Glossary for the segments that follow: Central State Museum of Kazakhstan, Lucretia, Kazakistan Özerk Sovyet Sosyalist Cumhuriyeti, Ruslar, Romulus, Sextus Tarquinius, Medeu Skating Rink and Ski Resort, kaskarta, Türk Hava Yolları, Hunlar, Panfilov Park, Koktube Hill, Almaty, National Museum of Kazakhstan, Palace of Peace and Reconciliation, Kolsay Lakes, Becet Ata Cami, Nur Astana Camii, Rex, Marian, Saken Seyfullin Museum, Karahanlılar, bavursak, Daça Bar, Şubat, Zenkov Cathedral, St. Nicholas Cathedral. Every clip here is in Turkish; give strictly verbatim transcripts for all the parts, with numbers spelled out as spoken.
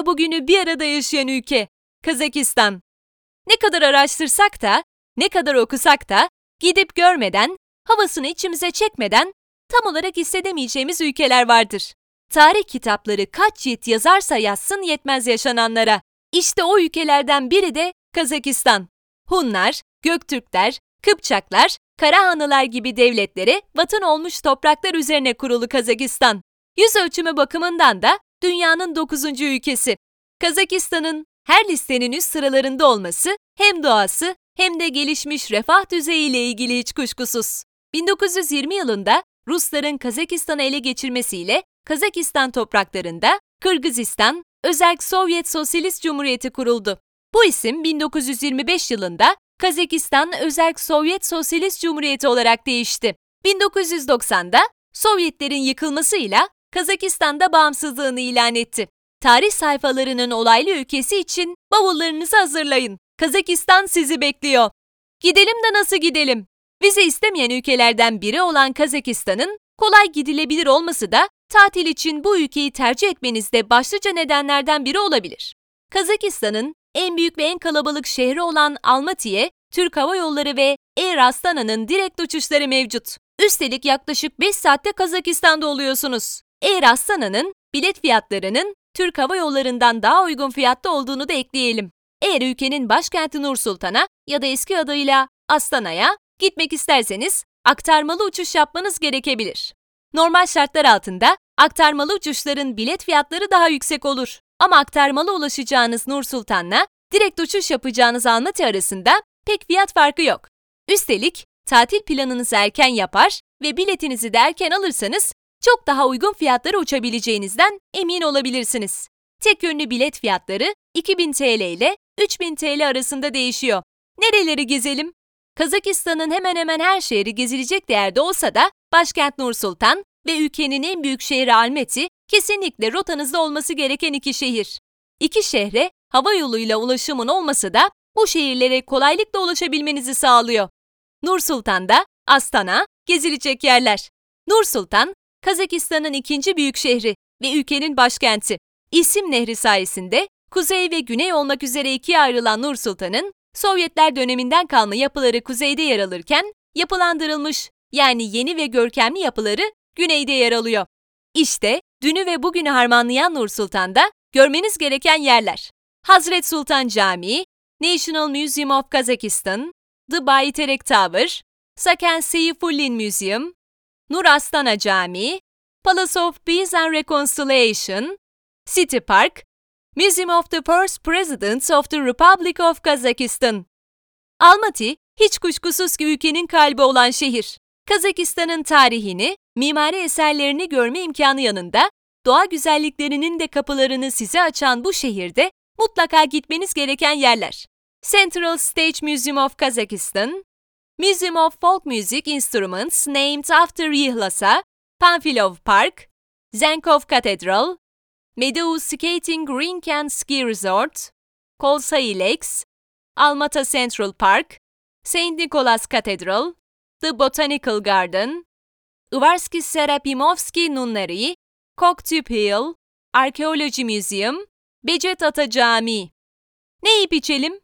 ile bugünü bir arada yaşayan ülke, Kazakistan. Ne kadar araştırsak da, ne kadar okusak da, gidip görmeden, havasını içimize çekmeden tam olarak hissedemeyeceğimiz ülkeler vardır. Tarih kitapları kaç cilt yazarsa yazsın yetmez yaşananlara. İşte o ülkelerden biri de Kazakistan. Hunlar, Göktürkler, Kıpçaklar, Karahanlılar gibi devletlere vatan olmuş topraklar üzerine kurulu Kazakistan. Yüz ölçümü bakımından da dünyanın dokuzuncu ülkesi. Kazakistan'ın her listenin üst sıralarında olması hem doğası hem de gelişmiş refah düzeyiyle ilgili hiç kuşkusuz. bin dokuz yüz yirmi yılında Rusların Kazakistan'ı ele geçirmesiyle Kazakistan topraklarında Kırgızistan Özerk Sovyet Sosyalist Cumhuriyeti kuruldu. Bu isim bin dokuz yüz yirmi beş yılında Kazakistan Özerk Sovyet Sosyalist Cumhuriyeti olarak değişti. bin dokuz yüz doksanda Sovyetlerin yıkılmasıyla Kazakistan'da bağımsızlığını ilan etti. Tarih sayfalarının olaylı ülkesi için bavullarınızı hazırlayın. Kazakistan sizi bekliyor. Gidelim de nasıl gidelim? Vize istemeyen ülkelerden biri olan Kazakistan'ın kolay gidilebilir olması da tatil için bu ülkeyi tercih etmenizde başlıca nedenlerden biri olabilir. Kazakistan'ın en büyük ve en kalabalık şehri olan Almaty'ye Türk Hava Yolları ve Air Astana'nın direkt uçuşları mevcut. Üstelik yaklaşık beş saatte Kazakistan'da oluyorsunuz. Air Astana'nın bilet fiyatlarının Türk Hava Yolları'ndan daha uygun fiyatta olduğunu da ekleyelim. Eğer ülkenin başkenti Nur Sultan'a ya da eski adıyla Astana'ya gitmek isterseniz aktarmalı uçuş yapmanız gerekebilir. Normal şartlar altında aktarmalı uçuşların bilet fiyatları daha yüksek olur. Ama aktarmalı ulaşacağınız Nur Sultan'la direkt uçuş yapacağınız Almaty arasında pek fiyat farkı yok. Üstelik tatil planınızı erken yapar ve biletinizi de erken alırsanız çok daha uygun fiyatlara uçabileceğinizden emin olabilirsiniz. Tek yönlü bilet fiyatları iki bin TL ile üç bin TL arasında değişiyor. Nereleri gezelim? Kazakistan'ın hemen hemen her şehri gezilecek değerde olsa da başkent Nur Sultan ve ülkenin en büyük şehri Almaty kesinlikle rotanızda olması gereken iki şehir. İki şehre hava yoluyla ulaşımın olması da bu şehirlere kolaylıkla ulaşabilmenizi sağlıyor. Nur Sultan'da Astana, gezilecek yerler. Nur Sultan, Kazakistan'ın ikinci büyük şehri ve ülkenin başkenti. İsim Nehri sayesinde kuzey ve güney olmak üzere ikiye ayrılan Nur Sultan'ın Sovyetler döneminden kalma yapıları kuzeyde yer alırken yapılandırılmış yani yeni ve görkemli yapıları güneyde yer alıyor. İşte dünü ve bugünü harmanlayan Nur Sultan'da görmeniz gereken yerler. Hazret Sultan Camii, National Museum of Kazakhstan, The Bayterek Tower, Saken Seyfullin Museum, Nur Astana Camii, Palace of Peace and Reconciliation, City Park, Museum of the First Presidents of the Republic of Kazakhstan. Almaty, hiç kuşkusuz ki ülkenin kalbi olan şehir. Kazakistan'ın tarihini, mimari eserlerini görme imkanı yanında, doğa güzelliklerinin de kapılarını size açan bu şehirde mutlaka gitmeniz gereken yerler. Central State Museum of Kazakhstan, Museum of Folk Music Instruments Named After Yihlasa, Panfilov Park, Zenkov Cathedral, Medeu Skating Rink and Ski Resort, Kolsay Lakes, Almaty Central Park, Saint Nicholas Cathedral, The Botanical Garden, Uvarsky Serapimovsky Nunnery, Koktube Hill, Archaeology Museum, Becet Ata Cami. Ne yiyip içelim?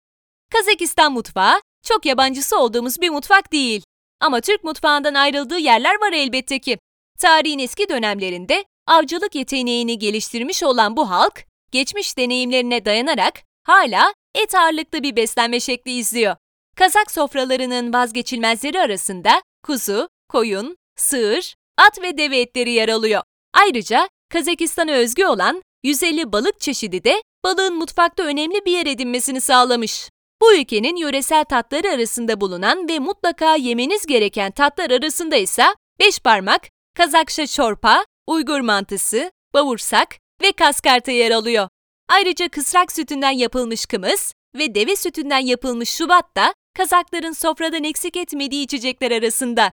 Kazakistan mutfağı çok yabancısı olduğumuz bir mutfak değil. Ama Türk mutfağından ayrıldığı yerler var elbette ki. Tarihin eski dönemlerinde avcılık yeteneğini geliştirmiş olan bu halk, geçmiş deneyimlerine dayanarak hala et ağırlıklı bir beslenme şekli izliyor. Kazak sofralarının vazgeçilmezleri arasında kuzu, koyun, sığır, at ve deve etleri yer alıyor. Ayrıca Kazakistan'a özgü olan yüz elli balık çeşidi de balığın mutfakta önemli bir yer edinmesini sağlamış. Bu ülkenin yöresel tatları arasında bulunan ve mutlaka yemeniz gereken tatlar arasında ise beş parmak, Kazakça çorpa, Uygur mantısı, bavursak ve kaskarta yer alıyor. Ayrıca kısrak sütünden yapılmış kımız ve deve sütünden yapılmış şubat da Kazakların sofradan eksik etmediği içecekler arasında.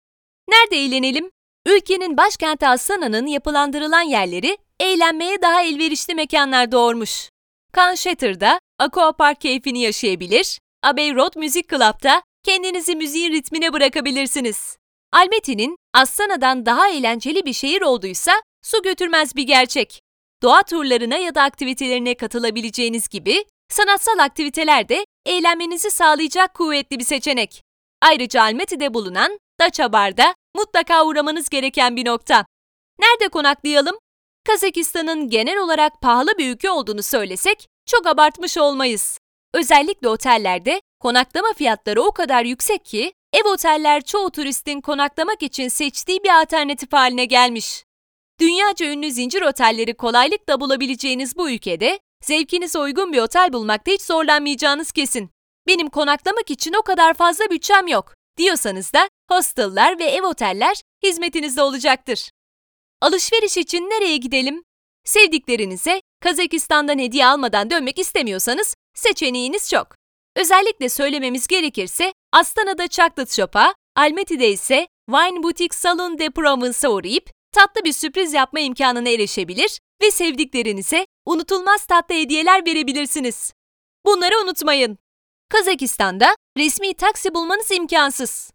Nerede eğlenelim? Ülkenin başkenti Astana'nın yapılandırılan yerleri eğlenmeye daha elverişli mekanlar doğurmuş. Kanşetır'da Aquapark keyfini yaşayabilir, Abbey Road Music Club'da kendinizi müziğin ritmine bırakabilirsiniz. Almaty'nin Astana'dan daha eğlenceli bir şehir olduysa su götürmez bir gerçek. doğa turlarına ya da aktivitelerine katılabileceğiniz gibi sanatsal aktiviteler de eğlenmenizi sağlayacak kuvvetli bir seçenek. Ayrıca Almaty'de bulunan Daça Bar'da mutlaka uğramanız gereken bir nokta. Nerede konaklayalım? Kazakistan'ın genel olarak pahalı bir ülke olduğunu söylesek çok abartmış olmayız. Özellikle otellerde konaklama fiyatları o kadar yüksek ki ev oteller çoğu turistin konaklamak için seçtiği bir alternatif haline gelmiş. Dünyaca ünlü zincir otelleri kolaylıkla bulabileceğiniz bu ülkede zevkinize uygun bir otel bulmakta hiç zorlanmayacağınız kesin. Benim konaklamak için o kadar fazla bütçem yok diyorsanız da hostellar ve ev oteller hizmetinizde olacaktır. Alışveriş için nereye gidelim? Sevdiklerinize Kazakistan'dan hediye almadan dönmek istemiyorsanız seçeneğiniz çok. Özellikle söylememiz gerekirse Astana'da Chocolate Shop'a, Almaty'de ise Wine Boutique Salon de Provence'a uğrayıp tatlı bir sürpriz yapma imkanına erişebilir ve sevdiklerinize unutulmaz tatlı hediyeler verebilirsiniz. Bunları unutmayın. Kazakistan'da resmi taksi bulmanız imkansız.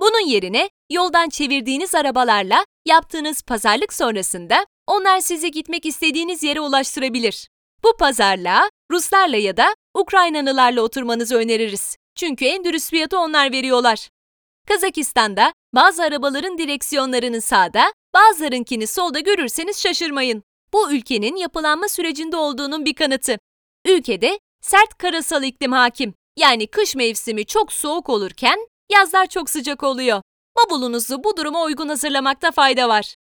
Bunun yerine yoldan çevirdiğiniz arabalarla yaptığınız pazarlık sonrasında onlar sizi gitmek istediğiniz yere ulaştırabilir. Bu pazarlığa Ruslarla ya da Ukraynalılarla oturmanızı öneririz. Çünkü en dürüst fiyatı onlar veriyorlar. Kazakistan'da bazı arabaların direksiyonlarını sağda, bazılarınkini solda görürseniz şaşırmayın. Bu ülkenin yapılanma sürecinde olduğunun bir kanıtı. Ülkede sert karasal iklim hakim. Yani kış mevsimi çok soğuk olurken yazlar çok sıcak oluyor. Bavulunuzu bu duruma uygun hazırlamakta fayda var.